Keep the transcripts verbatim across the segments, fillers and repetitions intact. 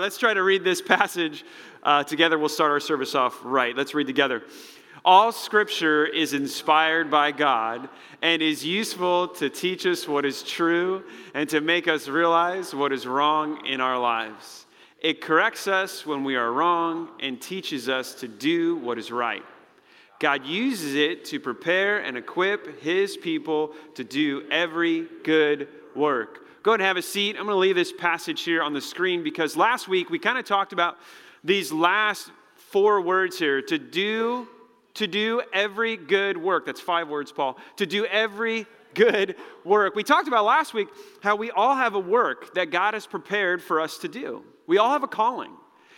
Let's try to read this passage uh, together. We'll start our service off right. Let's read together. All Scripture is inspired by God and is useful to teach us what is true and to make us realize what is wrong in our lives. It corrects us when we are wrong and teaches us to do what is right. God uses it to prepare and equip His people to do every good work. Go ahead and have a seat. I'm going to leave this passage here on the screen because last week we kind of talked about these last four words here. To do, to do every good work. That's five words, Paul. To do every good work. We talked about last week how we all have a work that God has prepared for us to do. We all have a calling.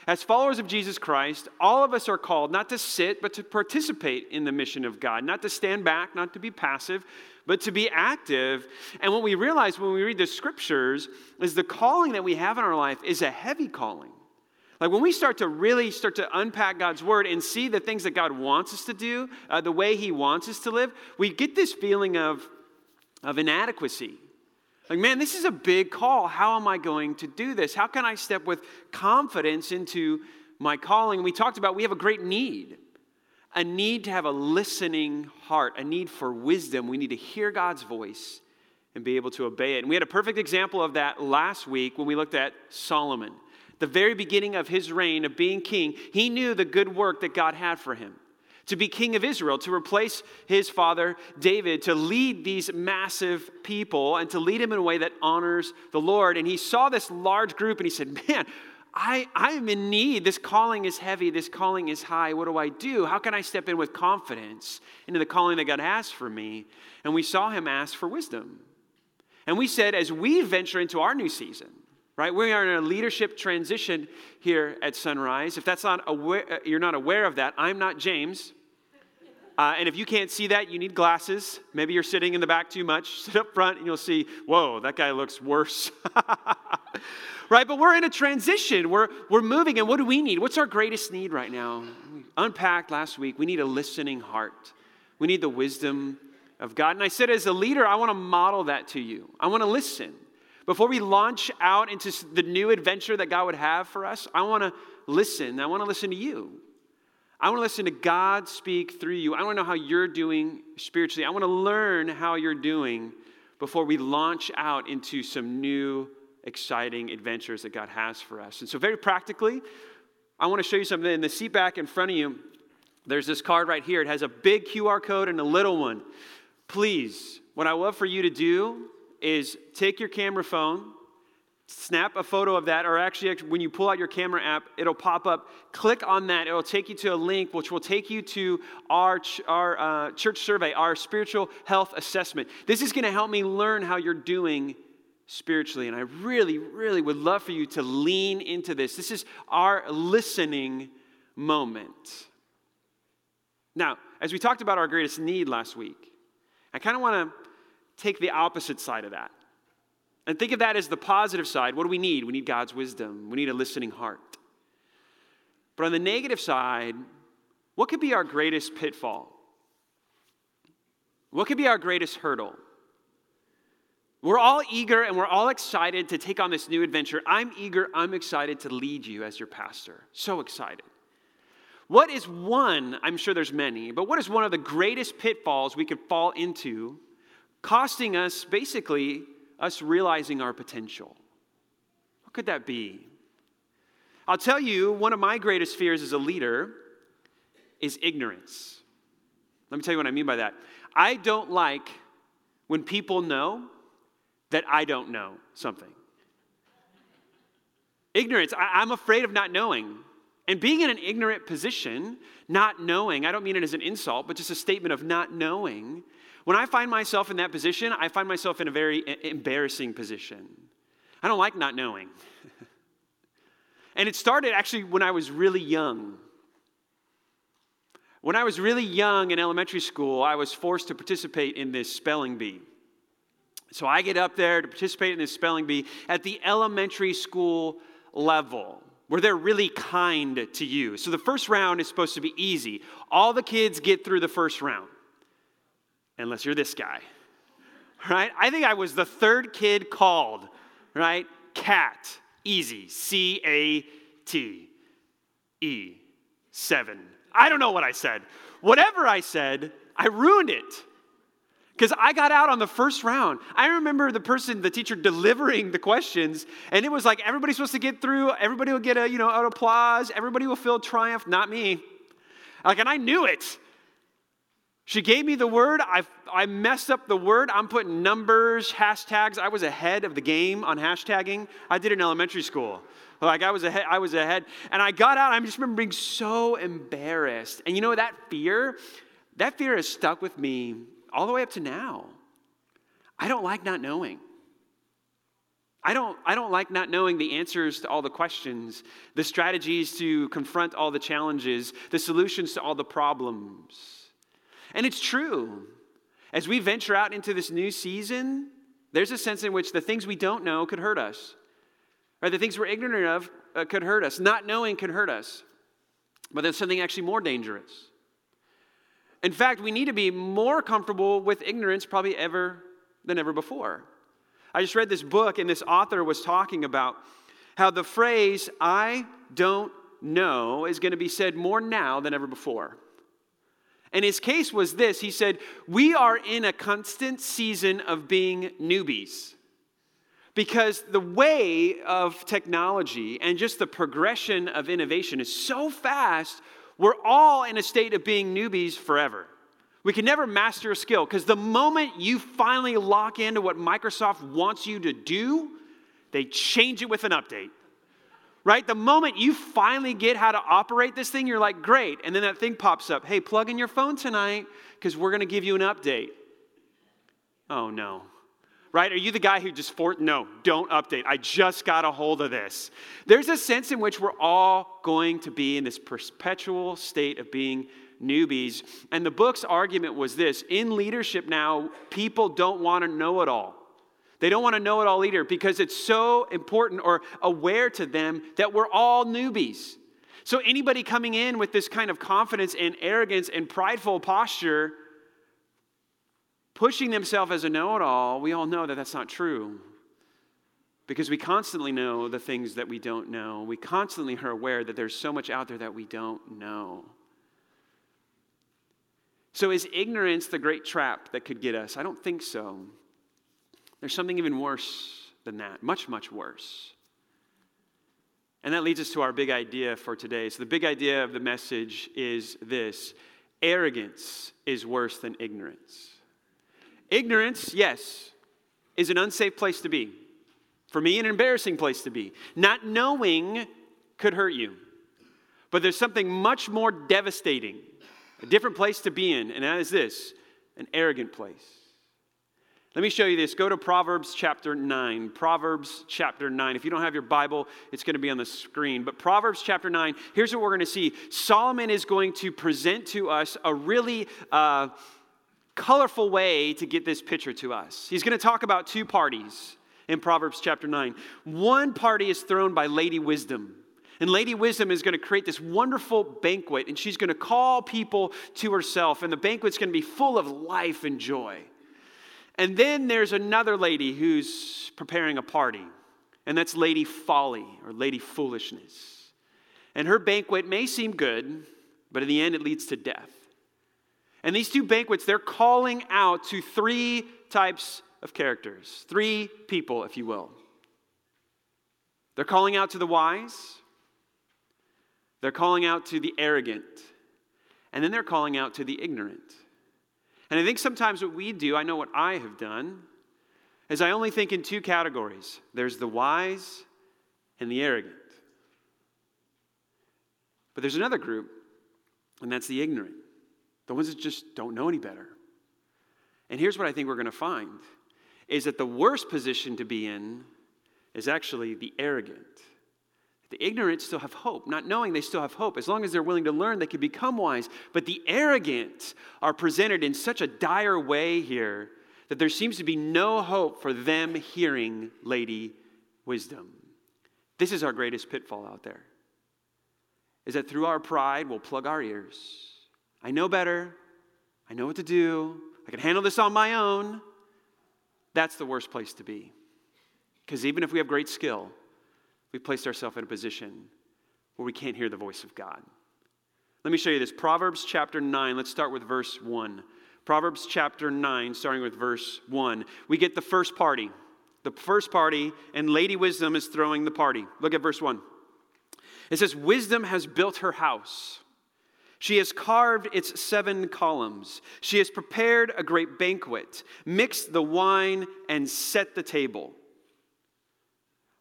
As followers of Jesus Christ, all of us are called not to sit, but to participate in the mission of God, not to stand back, not to be passive, but to be active. And what we realize when we read the Scriptures is the calling that we have in our life is a heavy calling. Like when we start to really start to unpack God's Word and see the things that God wants us to do, uh, the way He wants us to live, we get this feeling of, of inadequacy. Like, man, this is a big call. How am I going to do this? How can I step with confidence into my calling? We talked about we have a great need, a need to have a listening heart, a need for wisdom. We need to hear God's voice and be able to obey it. And we had a perfect example of that last week when we looked at Solomon. The very beginning of his reign of being king, he knew the good work that God had for him. To be king of Israel, to replace his father David, to lead these massive people and to lead him in a way that honors the Lord. And he saw this large group and he said, man, I am in need. This calling is heavy. This calling is high. What do I do? How can I step in with confidence into the calling that God has for me? And we saw him ask for wisdom. And we said, as we venture into our new season, right? We are in a leadership transition here at Sunrise. If that's not aware, you're not aware of that, I'm not James. Uh, and if you can't see that, you need glasses. Maybe you're sitting in the back too much. Sit up front and you'll see, whoa, that guy looks worse. Right? But we're in a transition. We're, we're moving. And what do we need? What's our greatest need right now? We unpacked last week. We need a listening heart. We need the wisdom of God. And I said, as a leader, I want to model that to you. I want to listen. Before we launch out into the new adventure that God would have for us, I want to listen. I want to listen to you. I want to listen to God speak through you. I want to know how you're doing spiritually. I want to learn how you're doing before we launch out into some new, exciting adventures that God has for us. And so very practically, I want to show you something. In the seat back in front of you, there's this card right here. It has a big Q R code and a little one. Please, what I love for you to do is take your camera phone, snap a photo of that, or actually when you pull out your camera app, it'll pop up. Click on that. It'll take you to a link, which will take you to our, ch- our uh, church survey, our spiritual health assessment. This is going to help me learn how you're doing spiritually, and I really, really would love for you to lean into this. This is our listening moment. Now, as we talked about our greatest need last week, I kind of want to take the opposite side of that. And think of that as the positive side. What do we need? We need God's wisdom. We need a listening heart. But on the negative side, what could be our greatest pitfall? What could be our greatest hurdle? We're all eager and we're all excited to take on this new adventure. I'm eager, I'm excited to lead you as your pastor. So excited. What is one, I'm sure there's many, but what is one of the greatest pitfalls we could fall into, costing us, basically, us realizing our potential? What could that be? I'll tell you, one of my greatest fears as a leader is ignorance. Let me tell you what I mean by that. I don't like when people know that I don't know something. Ignorance, I, I'm afraid of not knowing. And being in an ignorant position, not knowing, I don't mean it as an insult, but just a statement of not knowing. When I find myself in that position, I find myself in a very embarrassing position. I don't like not knowing. And it started actually when I was really young. When I was really young in elementary school, I was forced to participate in this spelling bee. So I get up there to participate in this spelling bee at the elementary school level, where they're really kind to you. So the first round is supposed to be easy. All the kids get through the first round, unless you're this guy, right? I think I was the third kid called, right? Cat, easy, C A T E, seven. I don't know what I said. Whatever I said, I ruined it. Because I got out on the first round. I remember the person, the teacher, delivering the questions, and it was like, everybody's supposed to get through, everybody will get a, you know, an applause, everybody will feel triumph, not me. Like, and I knew it. She gave me the word, I, I messed up the word, I'm putting numbers, hashtags, I was ahead of the game on hashtagging. I did it in elementary school. Like, I was ahead, I was ahead, and I got out, I just remember being so embarrassed. And you know, that fear, that fear has stuck with me all the way up to now. I don't like not knowing. I don't, I don't like not knowing the answers to all the questions, the strategies to confront all the challenges, the solutions to all the problems. And it's true. As we venture out into this new season, there's a sense in which the things we don't know could hurt us. Right? The things we're ignorant of uh, could hurt us. Not knowing could hurt us. But there's something actually more dangerous. In fact, we need to be more comfortable with ignorance probably ever than ever before. I just read this book, and this author was talking about how the phrase, I don't know, is going to be said more now than ever before. And his case was this. He said, we are in a constant season of being newbies. Because the way of technology and just the progression of innovation is so fast, we're all in a state of being newbies forever. We can never master a skill, because the moment you finally lock into what Microsoft wants you to do, they change it with an update, right? The moment you finally get how to operate this thing, you're like, great. And then that thing pops up. Hey, plug in your phone tonight, because we're going to give you an update. Oh, no. Right? Are you the guy who just, for- no, don't update. I just got a hold of this. There's a sense in which we're all going to be in this perpetual state of being newbies. And the book's argument was this. In leadership now, people don't want to know it all. They don't want to know it all either, because it's so important or aware to them that we're all newbies. So anybody coming in with this kind of confidence and arrogance and prideful posture, pushing themselves as a know-it-all, we all know that that's not true, because we constantly know the things that we don't know. We constantly are aware that there's so much out there that we don't know. So is ignorance the great trap that could get us? I don't think so. There's something even worse than that, much, much worse. And that leads us to our big idea for today. So the big idea of the message is this: arrogance is worse than ignorance. Ignorance, yes, is an unsafe place to be. For me, an embarrassing place to be. Not knowing could hurt you. But there's something much more devastating, a different place to be in, and that is this: an arrogant place. Let me show you this. Go to Proverbs chapter nine. Proverbs chapter nine. If you don't have your Bible, it's going to be on the screen. But Proverbs chapter nine, here's what we're going to see. Solomon is going to present to us a really uh, colorful way to get this picture to us. He's going to talk about two parties. in Proverbs chapter nine. One party is thrown by Lady Wisdom. And Lady Wisdom is going to create this wonderful banquet, and she's going to call people to herself, and the banquet's going to be full of life and joy. And then there's another lady who's preparing a party, and that's Lady Folly or Lady Foolishness. And her banquet may seem good, but in the end it leads to death. And these two banquets, they're calling out to three types of characters, three people, if you will. They're calling out to the wise, they're calling out to the arrogant, and then they're calling out to the ignorant. And I think sometimes what we do, I know what I have done, is I only think in two categories. There's the wise and the arrogant. But there's another group, and that's the ignorant. The ones that just don't know any better. And here's what I think we're going to find, is that the worst position to be in is actually the arrogant. The ignorant still have hope. Not knowing, they still have hope. As long as they're willing to learn, they can become wise. But the arrogant are presented in such a dire way here that there seems to be no hope for them hearing Lady Wisdom. This is our greatest pitfall out there, is that through our pride, we'll plug our ears. I know better. I know what to do. I can handle this on my own. That's the worst place to be. Because even if we have great skill, we've placed ourselves in a position where we can't hear the voice of God. Let me show you this. Proverbs chapter nine. Let's start with verse one. Proverbs chapter nine, starting with verse one. We get the first party. The first party, and Lady Wisdom is throwing the party. Look at verse one. It says, "Wisdom has built her house. She has carved its seven columns. She has prepared a great banquet, mixed the wine, and set the table."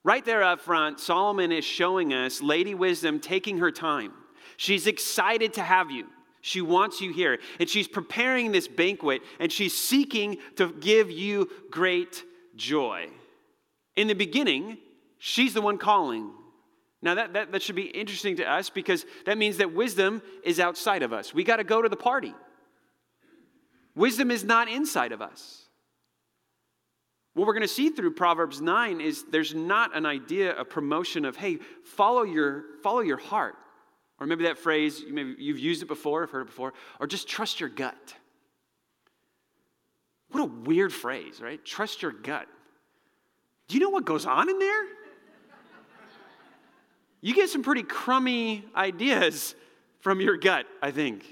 Right there up front, Solomon is showing us Lady Wisdom taking her time. She's excited to have you. She wants you here. And she's preparing this banquet, and she's seeking to give you great joy. In the beginning, she's the one calling. Now, that, that, that should be interesting to us, because that means that wisdom is outside of us. We got to go to the party. Wisdom is not inside of us. What we're going to see through Proverbs nine is there's not an idea of promotion of, hey, follow your follow your heart. Or maybe that phrase, maybe you've used it before, I've heard it before, or just trust your gut. What a weird phrase, right? Trust your gut. Do you know what goes on in there? You get some pretty crummy ideas from your gut, I think.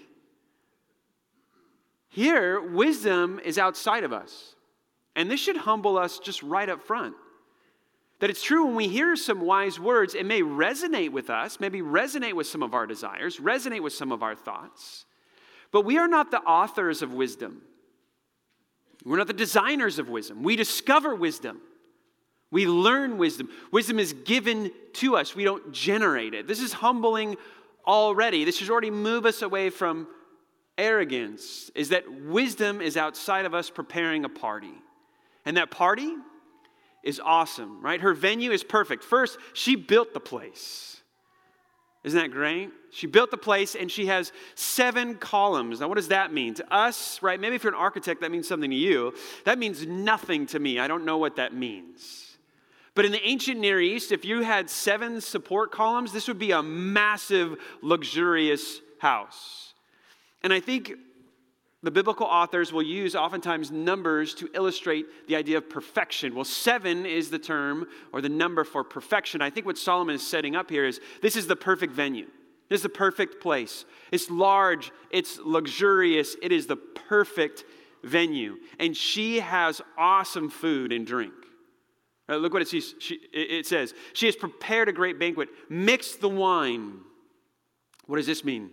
Here, wisdom is outside of us. And this should humble us just right up front. That it's true when we hear some wise words, it may resonate with us, maybe resonate with some of our desires, resonate with some of our thoughts. But we are not the authors of wisdom. We're not the designers of wisdom. We discover wisdom. We learn wisdom. Wisdom is given to us. We don't generate it. This is humbling already. This should already move us away from arrogance, is that wisdom is outside of us preparing a party. And that party is awesome, right? Her venue is perfect. First, she built the place. Isn't that great? She built the place, and she has seven columns. Now, what does that mean? To us, right? Maybe if you're an architect, that means something to you. That means nothing to me. I don't know what that means. But in the ancient Near East, if you had seven support columns, this would be a massive, luxurious house. And I think the biblical authors will use oftentimes numbers to illustrate the idea of perfection. Well, seven is the term or the number for perfection. I think what Solomon is setting up here is this is the perfect venue. This is the perfect place. It's large. It's luxurious. It is the perfect venue. And she has awesome food and drink. Right, look what it, sees, she, it says. She has prepared a great banquet. Mixed the wine. What does this mean?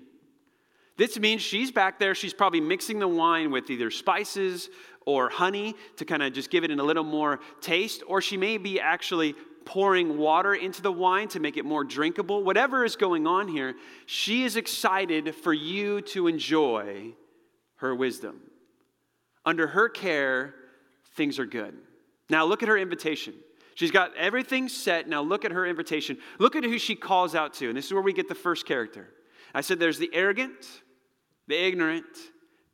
This means she's back there. She's probably mixing the wine with either spices or honey to kind of just give it a little more taste. Or she may be actually pouring water into the wine to make it more drinkable. Whatever is going on here, she is excited for you to enjoy her wisdom. Under her care, things are good. Now look at her invitation. She's got everything set. Now look at her invitation. Look at who she calls out to. And this is where we get the first character. I said there's the arrogant, the ignorant,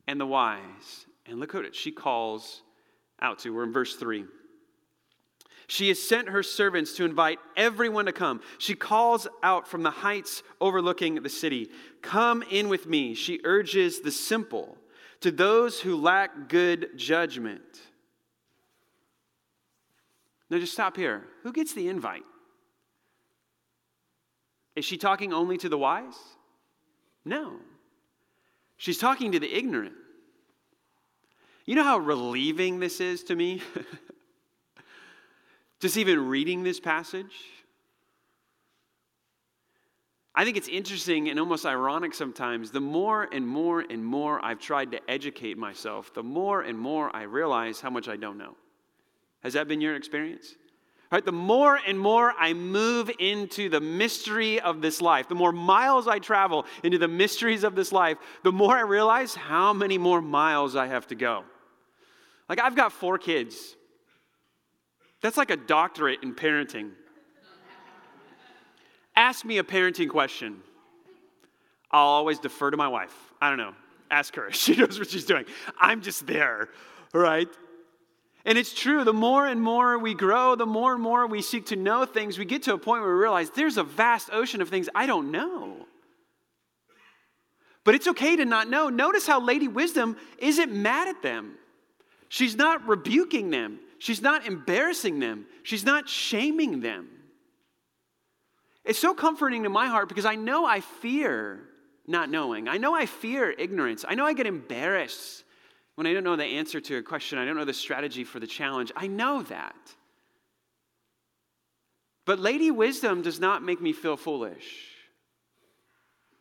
and the wise. And look who she calls out to. We're in verse three. She has sent her servants to invite everyone to come. She calls out from the heights overlooking the city, "Come in with me." She urges the simple, to those who lack good judgment. Now just stop here. Who gets the invite? Is she talking only to the wise? No. She's talking to the ignorant. You know how relieving this is to me? Just even reading this passage. I think it's interesting and almost ironic sometimes. The more and more and more I've tried to educate myself, the more and more I realize how much I don't know. Has that been your experience? All right, the more and more I move into the mystery of this life, the more miles I travel into the mysteries of this life, the more I realize how many more miles I have to go. Like, I've got four kids. That's like a doctorate in parenting. Ask me a parenting question. I'll always defer to my wife. I don't know. Ask her. She knows what she's doing. I'm just there, right? And it's true. The more and more we grow, the more and more we seek to know things, we get to a point where we realize there's a vast ocean of things I don't know. But it's okay to not know. Notice how Lady Wisdom isn't mad at them. She's not rebuking them. She's not embarrassing them. She's not shaming them. It's so comforting to my heart because I know I fear not knowing. I know I fear ignorance. I know I get embarrassed when I don't know the answer to a question. I don't know the strategy for the challenge. I know that. But Lady Wisdom does not make me feel foolish.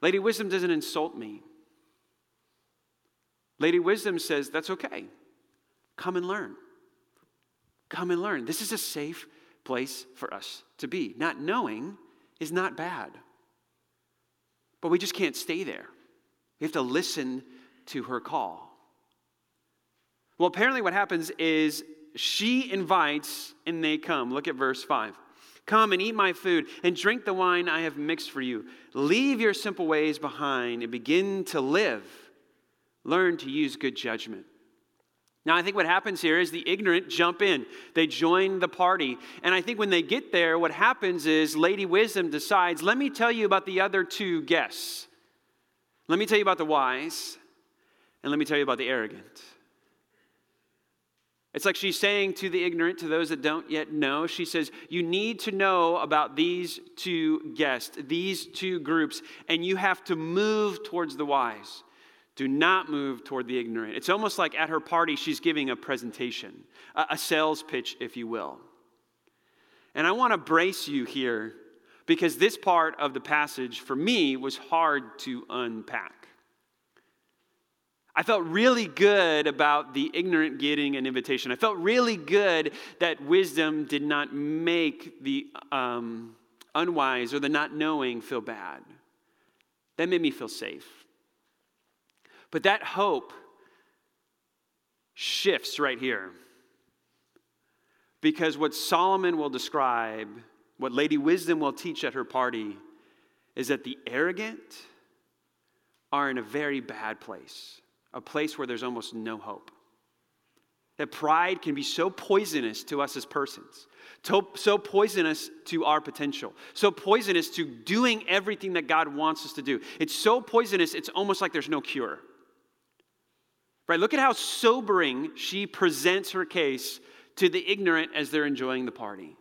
Lady Wisdom doesn't insult me. Lady Wisdom says, that's okay. Come and learn. Come and learn. This is a safe place for us to be. Not knowing is not bad. But we just can't stay there. We have to listen to her call. Well, apparently what happens is she invites and they come. Look at verse five. "Come and eat my food and drink the wine I have mixed for you. Leave your simple ways behind and begin to live. Learn to use good judgment." Now, I think what happens here is the ignorant jump in. They join the party. And I think when they get there, what happens is Lady Wisdom decides, let me tell you about the other two guests. Let me tell you about the wise, and let me tell you about the arrogant. It's like she's saying to the ignorant, to those that don't yet know, she says, you need to know about these two guests, these two groups, and you have to move towards the wise. Do not move toward the ignorant. It's almost like at her party, she's giving a presentation, a sales pitch, if you will. And I want to brace you here because this part of the passage, for me, was hard to unpack. I felt really good about the ignorant getting an invitation. I felt really good that Wisdom did not make the um, unwise or the not knowing feel bad. That made me feel safe. But that hope shifts right here. Because what Solomon will describe, what Lady Wisdom will teach at her party, is that the arrogant are in a very bad place, a place where there's almost no hope. That pride can be so poisonous to us as persons, so poisonous to our potential, so poisonous to doing everything that God wants us to do. It's so poisonous, it's almost like there's no cure. Right, look at how sobering she presents her case to the ignorant as they're enjoying the party.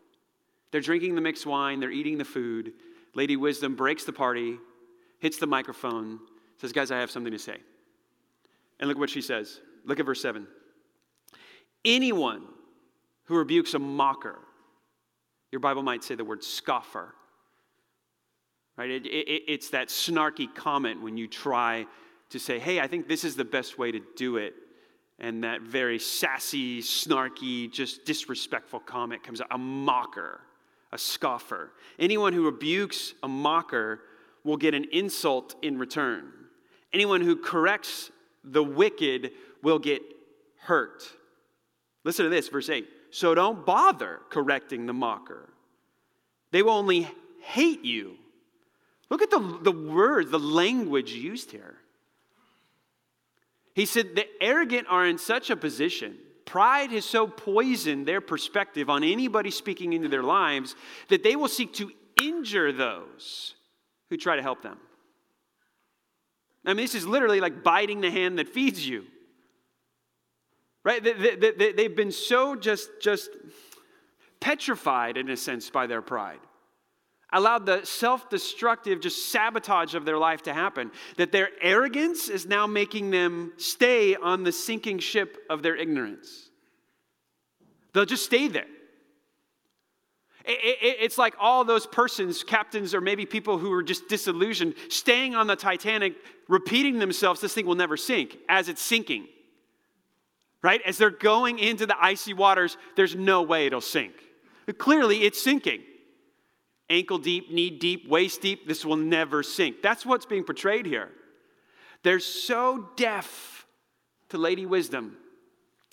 They're drinking the mixed wine, they're eating the food. Lady Wisdom breaks the party, hits the microphone, says, guys, I have something to say. And look what she says. Look at verse seven. Anyone who rebukes a mocker, your Bible might say the word scoffer, right? It, it, it's that snarky comment when you try to say, hey, I think this is the best way to do it. And that very sassy, snarky, just disrespectful comment comes out. A mocker, a scoffer. Anyone who rebukes a mocker will get an insult in return. Anyone who corrects the wicked will get hurt. Listen to this, verse eight. So don't bother correcting the mocker. They will only hate you. Look at the, the words, the language used here. He said the arrogant are in such a position, Pride has so poisoned their perspective on anybody speaking into their lives that they will seek to injure those who try to help them. I mean, this is literally like biting the hand that feeds you. Right? They, they, they, they've been so just, just petrified, in a sense, by their pride. Allowed the self-destructive just sabotage of their life to happen, that their arrogance is now making them stay on the sinking ship of their ignorance. They'll just stay there. It, it, it's like all those persons, captains or maybe people who are just disillusioned, staying on the Titanic, repeating themselves, this thing will never sink, as it's sinking. Right? As they're going into the icy waters, there's no way it'll sink. But clearly, it's sinking. Ankle deep, knee deep, waist deep, this will never sink. That's what's being portrayed here. They're so deaf to Lady Wisdom.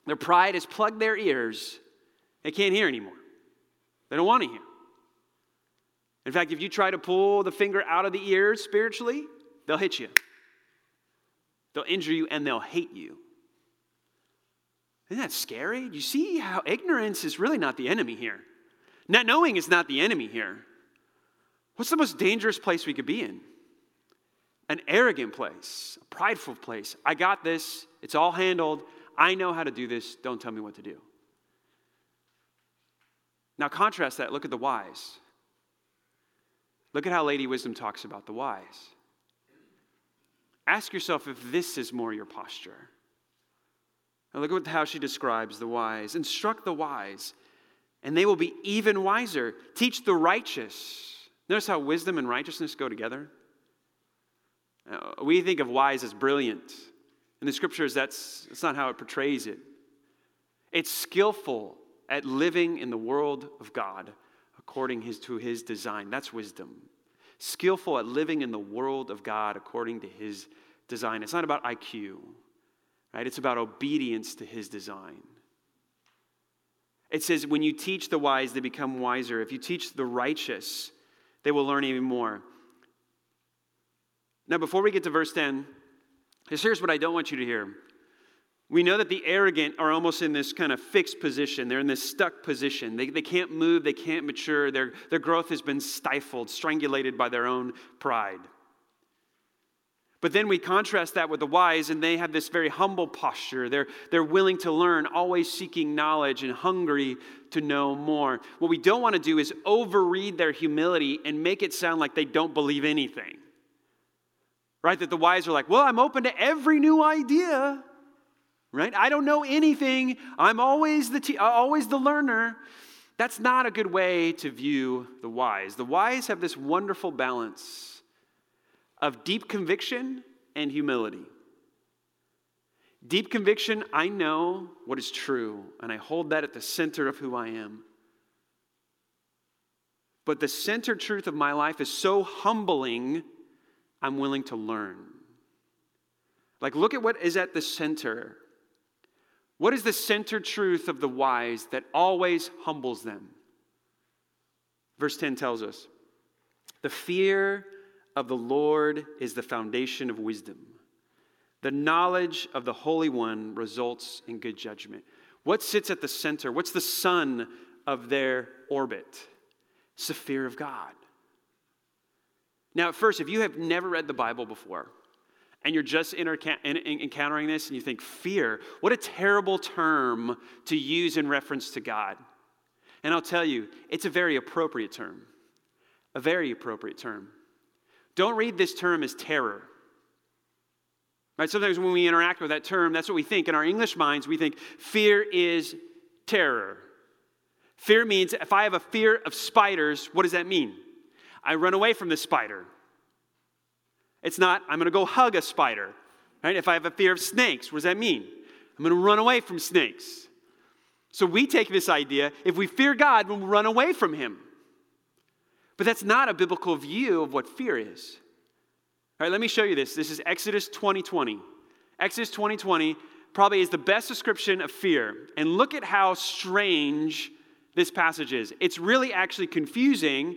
Their pride has plugged their ears. They can't hear anymore. They don't want to hear. In fact, if you try to pull the finger out of the ears spiritually, they'll hit you. They'll injure you and they'll hate you. Isn't that scary? You see how ignorance is really not the enemy here. Not knowing is not the enemy here. What's the most dangerous place we could be in? An arrogant place, a prideful place. I got this. It's all handled. I know how to do this. Don't tell me what to do. Now contrast that. Look at the wise. Look at how Lady Wisdom talks about the wise. Ask yourself if this is more your posture. Now look at how she describes the wise. Instruct the wise, and they will be even wiser. Teach the righteous. Notice how wisdom and righteousness go together. Now, we think of wise as brilliant. In the scriptures, that's, that's not how it portrays it. It's skillful at living in the world of God according his, to his design. That's wisdom. Skillful at living in the world of God according to his design. It's not about I Q, right? It's about obedience to his design. It says, when you teach the wise, they become wiser. If you teach the righteous, they will learn even more. Now, before we get to verse ten, here's what I don't want you to hear. We know that the arrogant are almost in this kind of fixed position. They're in this stuck position. They, they can't move. They can't mature. Their, their growth has been stifled, strangulated by their own pride. But then we contrast that with the wise, and they have this very humble posture. They're, they're willing to learn, always seeking knowledge and hungry to know more. What we don't want to do is overread their humility and make it sound like they don't believe anything. Right? That the wise are like, well, I'm open to every new idea. Right? I don't know anything. I'm always the te- always the learner. That's not a good way to view the wise. The wise have this wonderful balance of deep conviction and humility. Deep conviction, I know what is true, and I hold that at the center of who I am. But the center truth of my life is so humbling, I'm willing to learn. Like, look at what is at the center. What is the center truth of the wise that always humbles them? Verse ten tells us, the fear of the Lord is the foundation of wisdom. The knowledge of the Holy One results in good judgment. What sits at the center? What's the sun of their orbit? It's the fear of God. Now, at first, if you have never read the Bible before, and you're just encountering this, and you think, fear, what a terrible term to use in reference to God. And I'll tell you, it's a very appropriate term. A very appropriate term. Don't read this term as terror. Right? Sometimes when we interact with that term, that's what we think. In our English minds, we think fear is terror. Fear means, if I have a fear of spiders, what does that mean? I run away from the spider. It's not, I'm going to go hug a spider, right? If I have a fear of snakes, what does that mean? I'm going to run away from snakes. So we take this idea, if we fear God, we'll run away from him. But that's not a biblical view of what fear is. All right, let me show you this. This is Exodus twenty twenty. Exodus twenty twenty probably is the best description of fear. And look at how strange this passage is. It's really actually confusing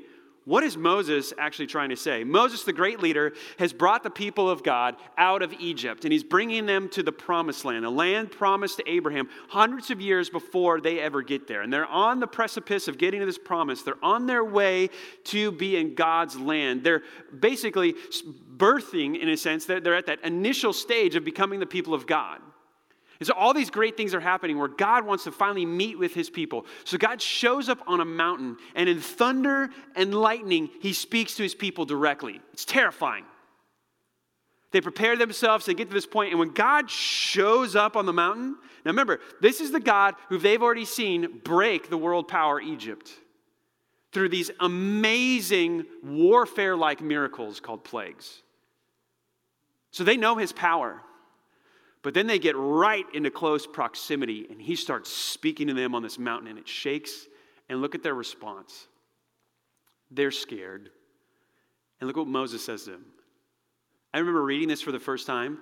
What is Moses actually trying to say? Moses, the great leader, has brought the people of God out of Egypt, and he's bringing them to the promised land, a land promised to Abraham hundreds of years before they ever get there. And they're on the precipice of getting to this promise. They're on their way to be in God's land. They're basically birthing, in a sense, they're, they're at that initial stage of becoming the people of God. And so all these great things are happening where God wants to finally meet with his people. So God shows up on a mountain, and in thunder and lightning, he speaks to his people directly. It's terrifying. They prepare themselves, they get to this point, and when God shows up on the mountain, now remember, this is the God who they've already seen break the world power Egypt through these amazing warfare-like miracles called plagues. So they know his power. But then they get right into close proximity, and he starts speaking to them on this mountain, and it shakes. And look at their response. They're scared. And look what Moses says to them. I remember reading this for the first time.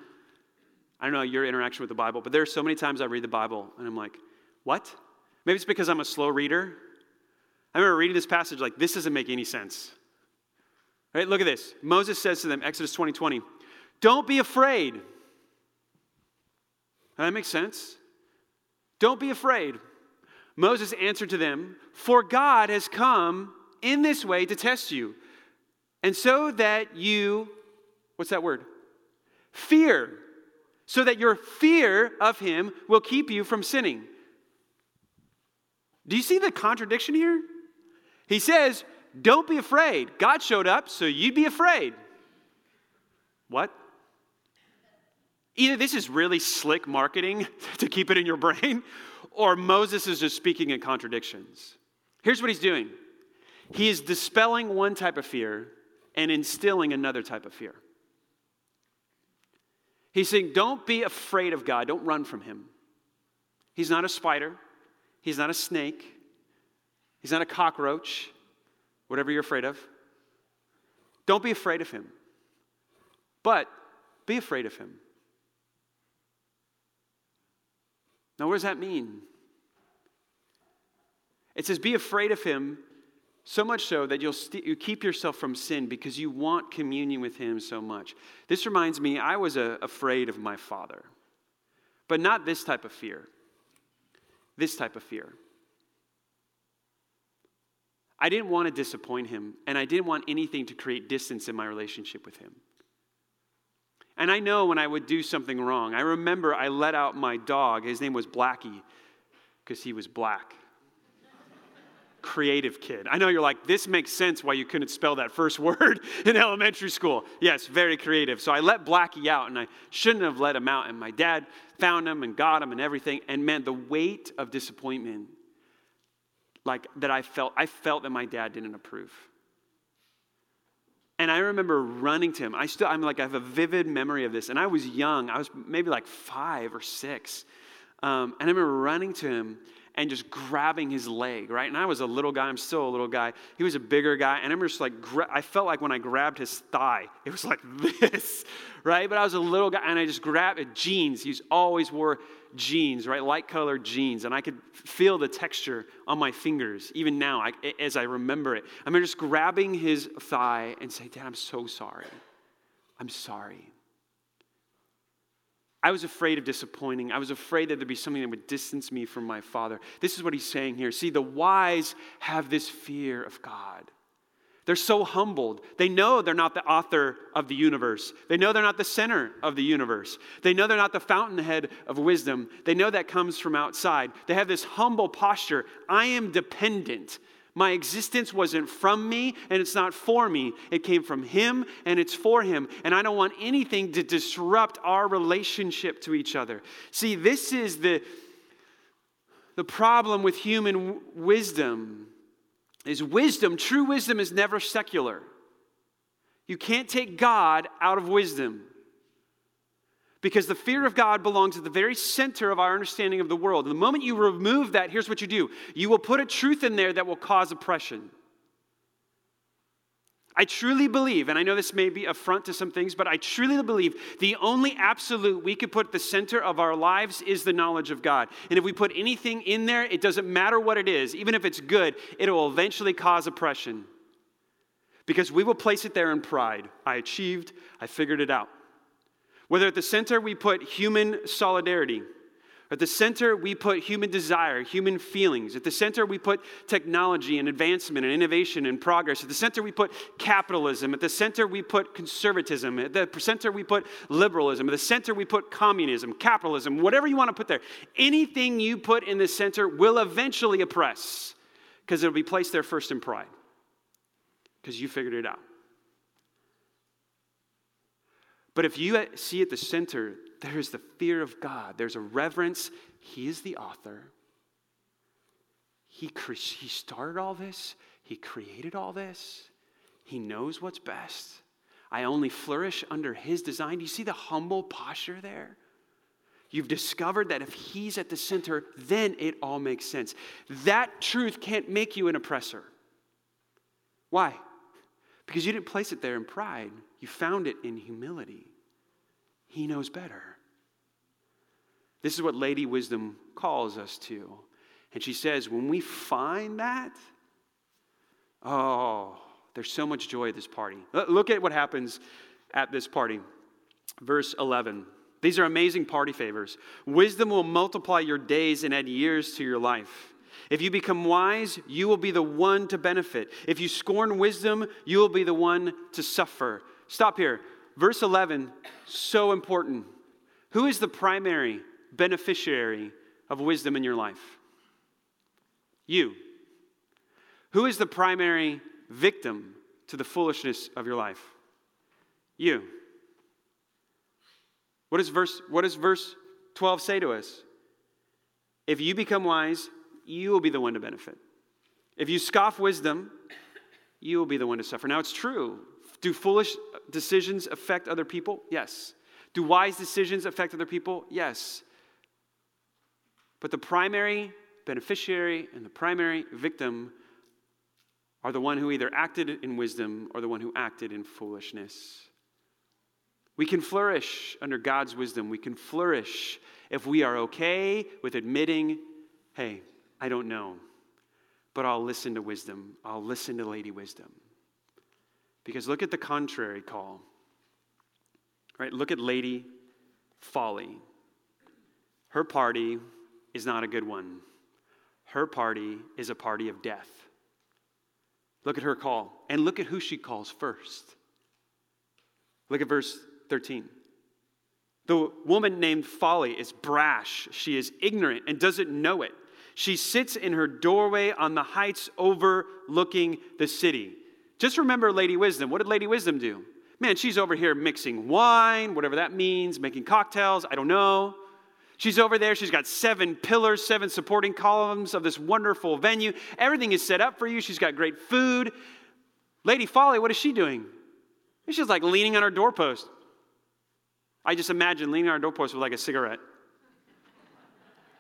I don't know your interaction with the Bible, but there are so many times I read the Bible, and I'm like, what? Maybe it's because I'm a slow reader. I remember reading this passage like, this doesn't make any sense. All right, look at this. Moses says to them, Exodus twenty twenty, don't be afraid. That makes sense. Don't be afraid. Moses answered to them, for God has come in this way to test you, and so that you, what's that word? Fear. So that your fear of him will keep you from sinning. Do you see the contradiction here? He says, don't be afraid. God showed up, so you'd be afraid. What? Either this is really slick marketing to keep it in your brain, or Moses is just speaking in contradictions. Here's what he's doing. He is dispelling one type of fear and instilling another type of fear. He's saying, don't be afraid of God. Don't run from him. He's not a spider. He's not a snake. He's not a cockroach, whatever you're afraid of. Don't be afraid of him, but be afraid of him. Now, what does that mean? It says, be afraid of him, so much so that you'll st- you keep yourself from sin because you want communion with him so much. This reminds me, I was uh, afraid of my father. But not this type of fear. This type of fear. I didn't want to disappoint him, and I didn't want anything to create distance in my relationship with him. And I know when I would do something wrong. I remember I let out my dog. His name was Blackie because he was black. Creative kid. I know you're like, this makes sense why you couldn't spell that first word in elementary school. Yes, very creative. So I let Blackie out, and I shouldn't have let him out. And my dad found him and got him and everything. And man, the weight of disappointment like that I felt, I felt that my dad didn't approve. And I remember running to him. I still, I'm like, I have a vivid memory of this. And I was young. I was maybe like five or six. Um, and I remember running to him and just grabbing his leg, right? And I was a little guy. I'm still a little guy. He was a bigger guy. And I remember just like, gra- I felt like when I grabbed his thigh, it was like this, right? But I was a little guy. And I just grabbed it, jeans. He always wore jeans, right? Light colored jeans. And I could feel the texture on my fingers, even now, I, as I remember it. I remember just grabbing his thigh and saying, Dad, I'm so sorry. I'm sorry. I was afraid of disappointing. I was afraid that there'd be something that would distance me from my father. This is what he's saying here. See, the wise have this fear of God. They're so humbled. They know they're not the author of the universe. They know they're not the center of the universe. They know they're not the fountainhead of wisdom. They know that comes from outside. They have this humble posture. I am dependent. My existence wasn't from me, and it's not for me. It came from him, and it's for him. And I don't want anything to disrupt our relationship to each other. See, this is the, the problem with human wisdom. Is wisdom, true wisdom is never secular. You can't take God out of wisdom. Because the fear of God belongs at the very center of our understanding of the world. And the moment you remove that, here's what you do. You will put a truth in there that will cause oppression. I truly believe, and I know this may be affront to some things, but I truly believe the only absolute we could put at the center of our lives is the knowledge of God. And if we put anything in there, it doesn't matter what it is. Even if it's good, it will eventually cause oppression. because we will place it there in pride. I achieved, I figured it out. Whether at the center we put human solidarity, at the center we put human desire, human feelings, at the center we put technology and advancement and innovation and progress, at the center we put capitalism, at the center we put conservatism, at the center we put liberalism, at the center we put communism, capitalism, whatever you want to put there. Anything you put in the center will eventually oppress, because it'll be placed there first in pride, because you figured it out. But if you see at the center, there is the fear of God. There's a reverence. He is the author. He, cre- he started all this. He created all this. He knows what's best. I only flourish under his design. Do you see the humble posture there? You've discovered that if he's at the center, then it all makes sense. That truth can't make you an oppressor. Why? Because you didn't place it there in pride. You found it in humility. He knows better. This is what Lady Wisdom calls us to. And she says, when we find that, oh, there's so much joy at this party. Look at what happens at this party. Verse eleven. These are amazing party favors. Wisdom will multiply your days and add years to your life. If you become wise, you will be the one to benefit. If you scorn wisdom, you will be the one to suffer. Stop here. Verse eleven, so important. Who is the primary beneficiary of wisdom in your life? You. Who is the primary victim to the foolishness of your life? You. What does verse, what does verse twelve say to us? If you become wise, you will be the one to benefit. If you scoff wisdom, you will be the one to suffer. Now, it's true. Do foolish decisions affect other people? Yes. Do wise decisions affect other people? Yes. But the primary beneficiary and the primary victim are the one who either acted in wisdom or the one who acted in foolishness. We can flourish under God's wisdom. We can flourish if we are okay with admitting, hey, I don't know, but I'll listen to wisdom. I'll listen to Lady Wisdom. Because look at the contrary call. Right? Look at Lady Folly. Her party is not a good one. Her party is a party of death. Look at her call. And look at who she calls first. Look at verse thirteen. The woman named Folly is brash. She is ignorant and doesn't know it. She sits in her doorway on the heights overlooking the city. Just remember Lady Wisdom. What did Lady Wisdom do? Man, she's over here mixing wine, whatever that means, making cocktails, I don't know. She's over there. She's got seven pillars, seven supporting columns of this wonderful venue. Everything is set up for you. She's got great food. Lady Folly, what is she doing? She's like leaning on her doorpost. I just imagine leaning on her doorpost with like a cigarette.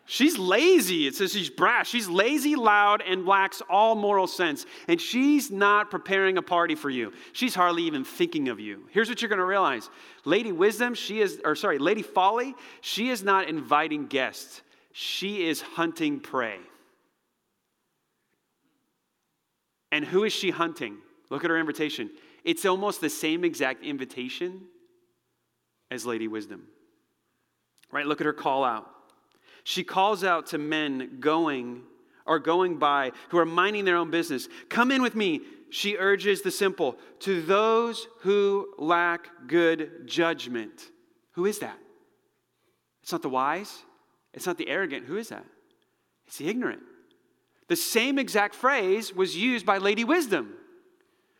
She's lazy. It says she's brash. She's lazy, loud, and lacks all moral sense. And she's not preparing a party for you. She's hardly even thinking of you. Here's what you're going to realize. Lady Wisdom, she is, or sorry, Lady Folly, she is not inviting guests. She is hunting prey. And who is she hunting? Look at her invitation. It's almost the same exact invitation as Lady Wisdom. Right? Look at her call out. She calls out to men going or going by who are minding their own business. Come in with me, she urges the simple, to those who lack good judgment. Who is that? It's not the wise. It's not the arrogant. Who is that? It's the ignorant. The same exact phrase was used by Lady Wisdom.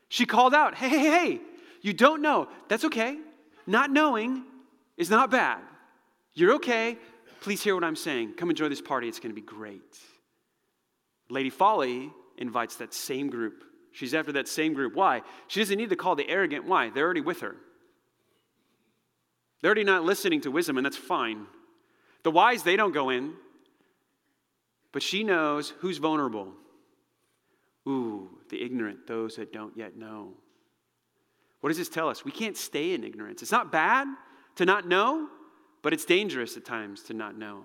She called out, hey, hey, hey, you don't know. That's okay. Not knowing is not bad. You're okay. Please hear what I'm saying. Come enjoy this party. It's going to be great. Lady Folly invites that same group. She's after that same group. Why? She doesn't need to call the arrogant. Why? They're already with her. They're already not listening to wisdom, and that's fine. The wise, they don't go in. But she knows who's vulnerable. Ooh, the ignorant, those that don't yet know. What does this tell us? We can't stay in ignorance. It's not bad to not know. But it's dangerous at times to not know,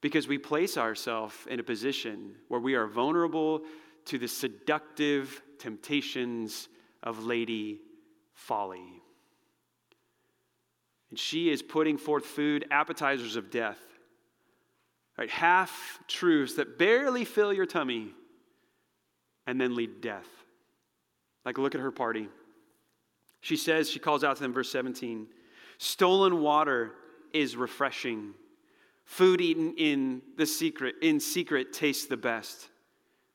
because we place ourselves in a position where we are vulnerable to the seductive temptations of Lady Folly. And she is putting forth food, appetizers of death. Right, half-truths that barely fill your tummy and then lead to death. Like, look at her party. She says, she calls out to them, verse seventeen, stolen water is refreshing. Food eaten in the secret, in secret tastes the best.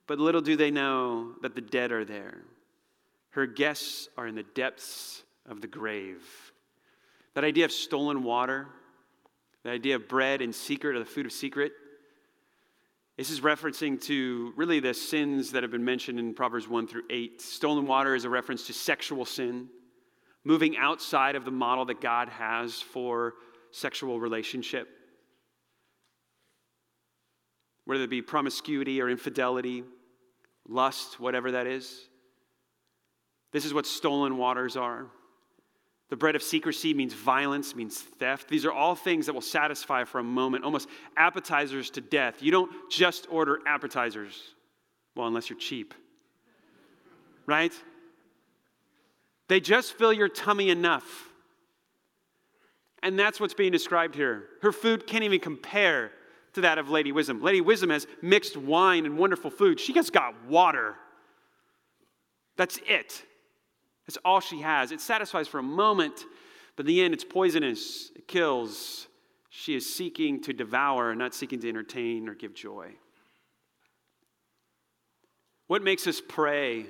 But little do they know that the dead are there. Her guests are in the depths of the grave. That idea of stolen water, the idea of bread in secret or the food of secret, this is referencing to really the sins that have been mentioned in Proverbs one through eight. Stolen water is a reference to sexual sin, moving outside of the model that God has for sexual relationship. Whether it be promiscuity or infidelity, lust, whatever that is. This is what stolen waters are. The bread of secrecy means violence, means theft. These are all things that will satisfy for a moment, almost appetizers to death. You don't just order appetizers. Well, unless you're cheap. Right? They just fill your tummy enough. And that's what's being described here. Her food can't even compare to that of Lady Wisdom. Lady Wisdom has mixed wine and wonderful food. She just got water. That's it. That's all she has. It satisfies for a moment, but in the end, it's poisonous. It kills. She is seeking to devour, not seeking to entertain or give joy. What makes us pray?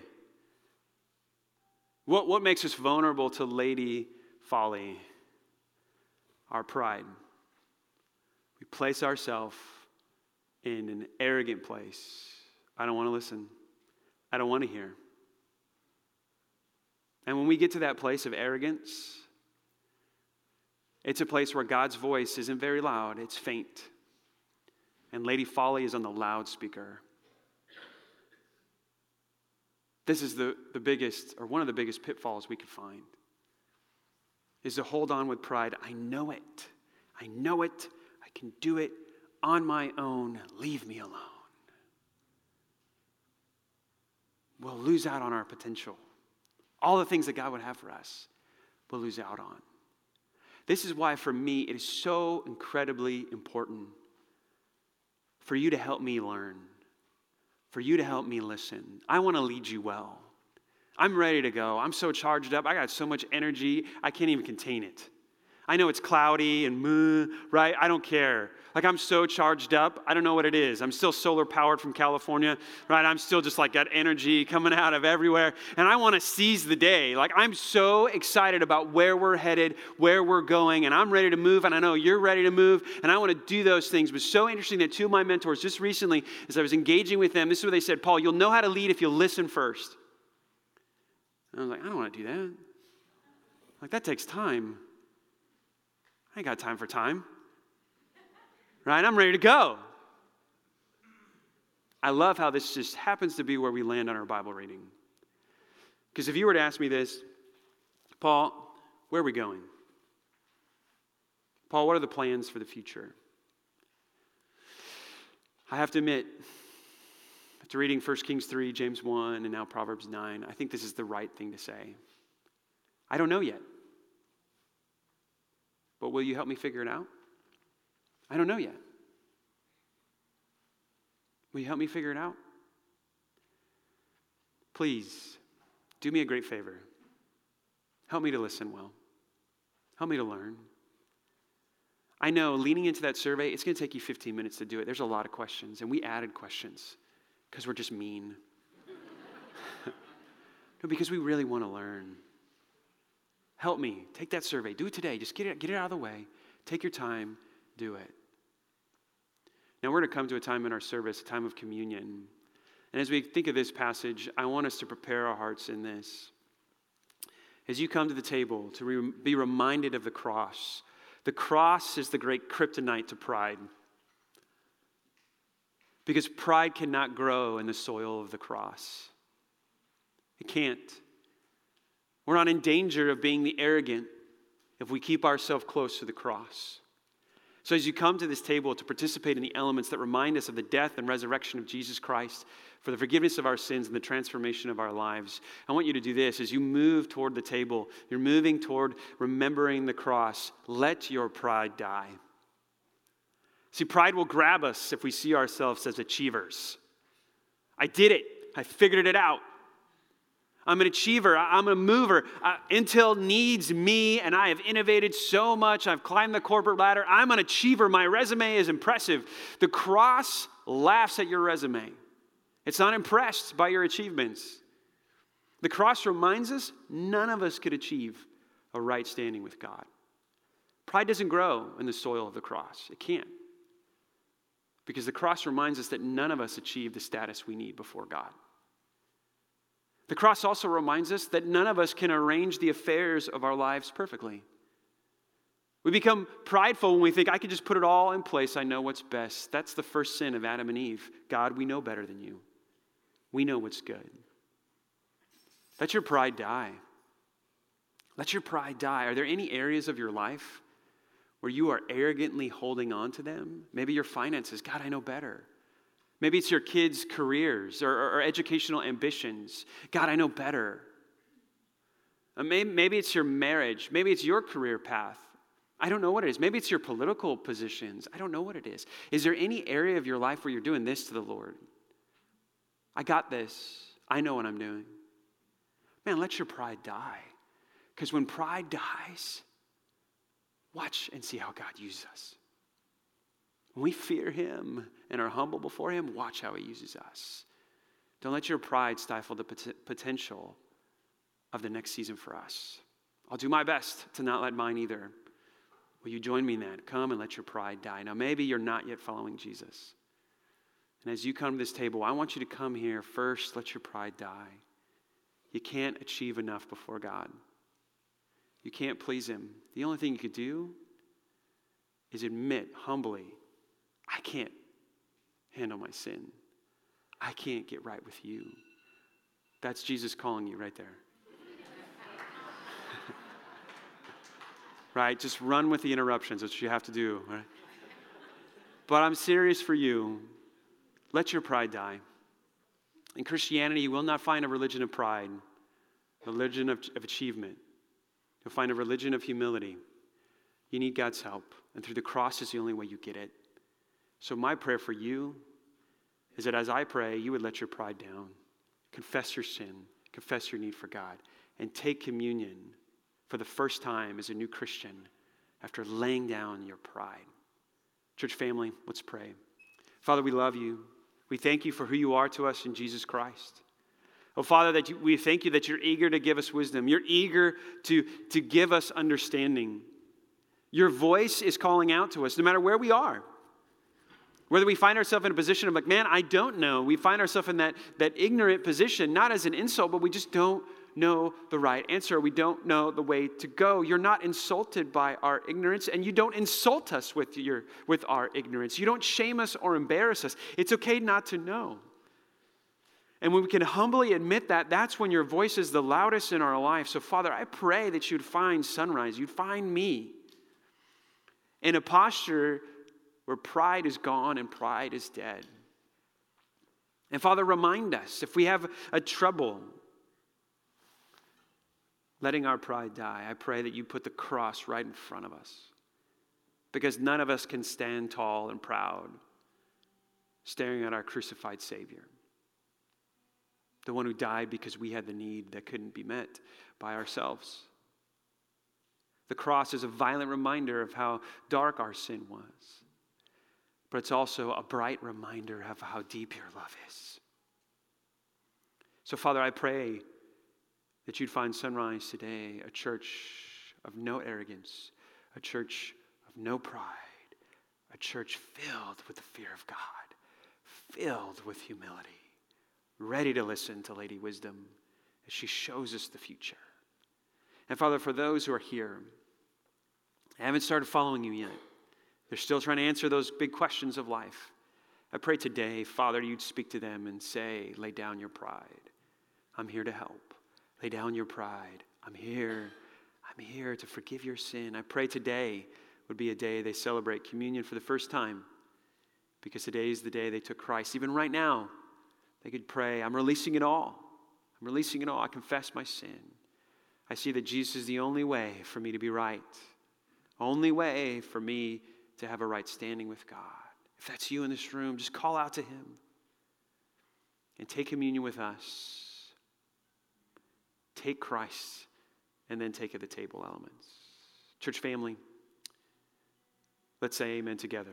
What, what makes us vulnerable to Lady Folly? Our pride. We place ourselves in an arrogant place. I don't want to listen. I don't want to hear. And when we get to that place of arrogance, it's a place where God's voice isn't very loud, it's faint. And Lady Folly is on the loudspeaker. This is the, the biggest, or one of the biggest pitfalls we could find, is to hold on with pride. I know it. I know it. I can do it on my own. Leave me alone. We'll lose out on our potential. All the things that God would have for us, we'll lose out on. This is why, for me, it is so incredibly important for you to help me learn, for you to help me listen. I want to lead you well. I'm ready to go. I'm so charged up. I got so much energy, I can't even contain it. I know it's cloudy and moo, right? I don't care. Like, I'm so charged up, I don't know what it is. I'm still solar powered from California, right? I'm still just like got energy coming out of everywhere. And I want to seize the day. Like, I'm so excited about where we're headed, where we're going, and I'm ready to move. And I know you're ready to move. And I want to do those things. But so interesting that two of my mentors just recently, as I was engaging with them, this is what they said, Paul, you'll know how to lead if you listen first. And I was like, I don't want to do that. Like, that takes time. I ain't got time for time. Right? I'm ready to go. I love how this just happens to be where we land on our Bible reading. Because if you were to ask me this, Paul, where are we going? Paul, what are the plans for the future? I have to admit, after reading First Kings three, James one, and now Proverbs nine, I think this is the right thing to say. I don't know yet. But will you help me figure it out? I don't know yet. Will you help me figure it out? Please, do me a great favor. Help me to listen well. Help me to learn. I know leaning into that survey, it's going to take you fifteen minutes to do it. There's a lot of questions, and we added questions because we're just mean. No, because we really want to learn. Help me. Take that survey. Do it today. Just get it, get it out of the way. Take your time. Do it. Now we're going to come to a time in our service, a time of communion. And as we think of this passage, I want us to prepare our hearts in this. As you come to the table, to re- be reminded of the cross. The cross is the great kryptonite to pride. Because pride cannot grow in the soil of the cross. It can't. We're not in danger of being the arrogant if we keep ourselves close to the cross. So as you come to this table to participate in the elements that remind us of the death and resurrection of Jesus Christ, for the forgiveness of our sins and the transformation of our lives. I want you to do this. As you move toward the table, you're moving toward remembering the cross. Let your pride die. See, pride will grab us if we see ourselves as achievers. I did it. I figured it out. I'm an achiever. I'm a mover. Uh, Intel needs me, and I have innovated so much. I've climbed the corporate ladder. I'm an achiever. My resume is impressive. The cross laughs at your resume. It's not impressed by your achievements. The cross reminds us none of us could achieve a right standing with God. Pride doesn't grow in the soil of the cross. It can't. Because the cross reminds us that none of us achieve the status we need before God. The cross also reminds us that none of us can arrange the affairs of our lives perfectly. We become prideful when we think, I can just put it all in place. I know what's best. That's the first sin of Adam and Eve. God, we know better than you. We know what's good. Let your pride die. Let your pride die. Are there any areas of your life where you are arrogantly holding on to them? Maybe your finances. God, I know better. Maybe it's your kids' careers or, or, or educational ambitions. God, I know better. Maybe, maybe it's your marriage. Maybe it's your career path. I don't know what it is. Maybe it's your political positions. I don't know what it is. Is there any area of your life where you're doing this to the Lord? I got this. I know what I'm doing. Man, let your pride die. Because when pride dies, watch and see how God uses us. When we fear him and are humble before him, watch how he uses us. Don't let your pride stifle the pot- potential of the next season for us. I'll do my best to not let mine either. Will you join me in that? Come and let your pride die. Now, maybe you're not yet following Jesus. And as you come to this table, I want you to come here first. Let your pride die. You can't achieve enough before God. You can't please him. The only thing you could do is admit humbly, I can't handle my sin. I can't get right with you. That's Jesus calling you right there. Right? Just run with the interruptions, which you have to do. Right? But I'm serious for you. Let your pride die. In Christianity, you will not find a religion of pride, a religion of, of achievement. You'll find a religion of humility. You need God's help. And through the cross is the only way you get it. So my prayer for you is that as I pray, you would let your pride down, confess your sin, confess your need for God, and take communion for the first time as a new Christian after laying down your pride. Church family, let's pray. Father, we love you. We thank you for who you are to us in Jesus Christ. Oh, Father, that you, we thank you that you're eager to give us wisdom. You're eager to, to give us understanding. Your voice is calling out to us no matter where we are. Whether we find ourselves in a position of like, man, I don't know. We find ourselves in that, that ignorant position, not as an insult, but we just don't know the right answer. We don't know the way to go. You're not insulted by our ignorance, and you don't insult us with your with our ignorance. You don't shame us or embarrass us. It's okay not to know. And when we can humbly admit that, that's when your voice is the loudest in our life. So, Father, I pray that you'd find Sunrise, you'd find me in a posture where pride is gone and pride is dead. And Father, remind us, if we have a trouble letting our pride die, I pray that you put the cross right in front of us. Because none of us can stand tall and proud, staring at our crucified Savior. The one who died because we had the need that couldn't be met by ourselves. The cross is a violent reminder of how dark our sin was. But it's also a bright reminder of how deep your love is. So, Father, I pray that you'd find Sunrise today a church of no arrogance, a church of no pride, a church filled with the fear of God, filled with humility, ready to listen to Lady Wisdom as she shows us the future. And, Father, for those who are here, I haven't started following you yet. They're still trying to answer those big questions of life. I pray today, Father, you'd speak to them and say, lay down your pride. I'm here to help. Lay down your pride. I'm here. I'm here to forgive your sin. I pray today would be a day they celebrate communion for the first time, because today is the day they took Christ. Even right now, They could pray, I'm releasing it all. I'm releasing it all. I confess my sin. I see that Jesus is the only way for me to be right. Only way for me to have a right standing with God. If that's you in this room, just call out to him and take communion with us. Take Christ and then take at the table elements. Church family, let's say amen together.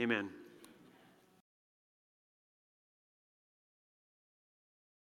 Amen.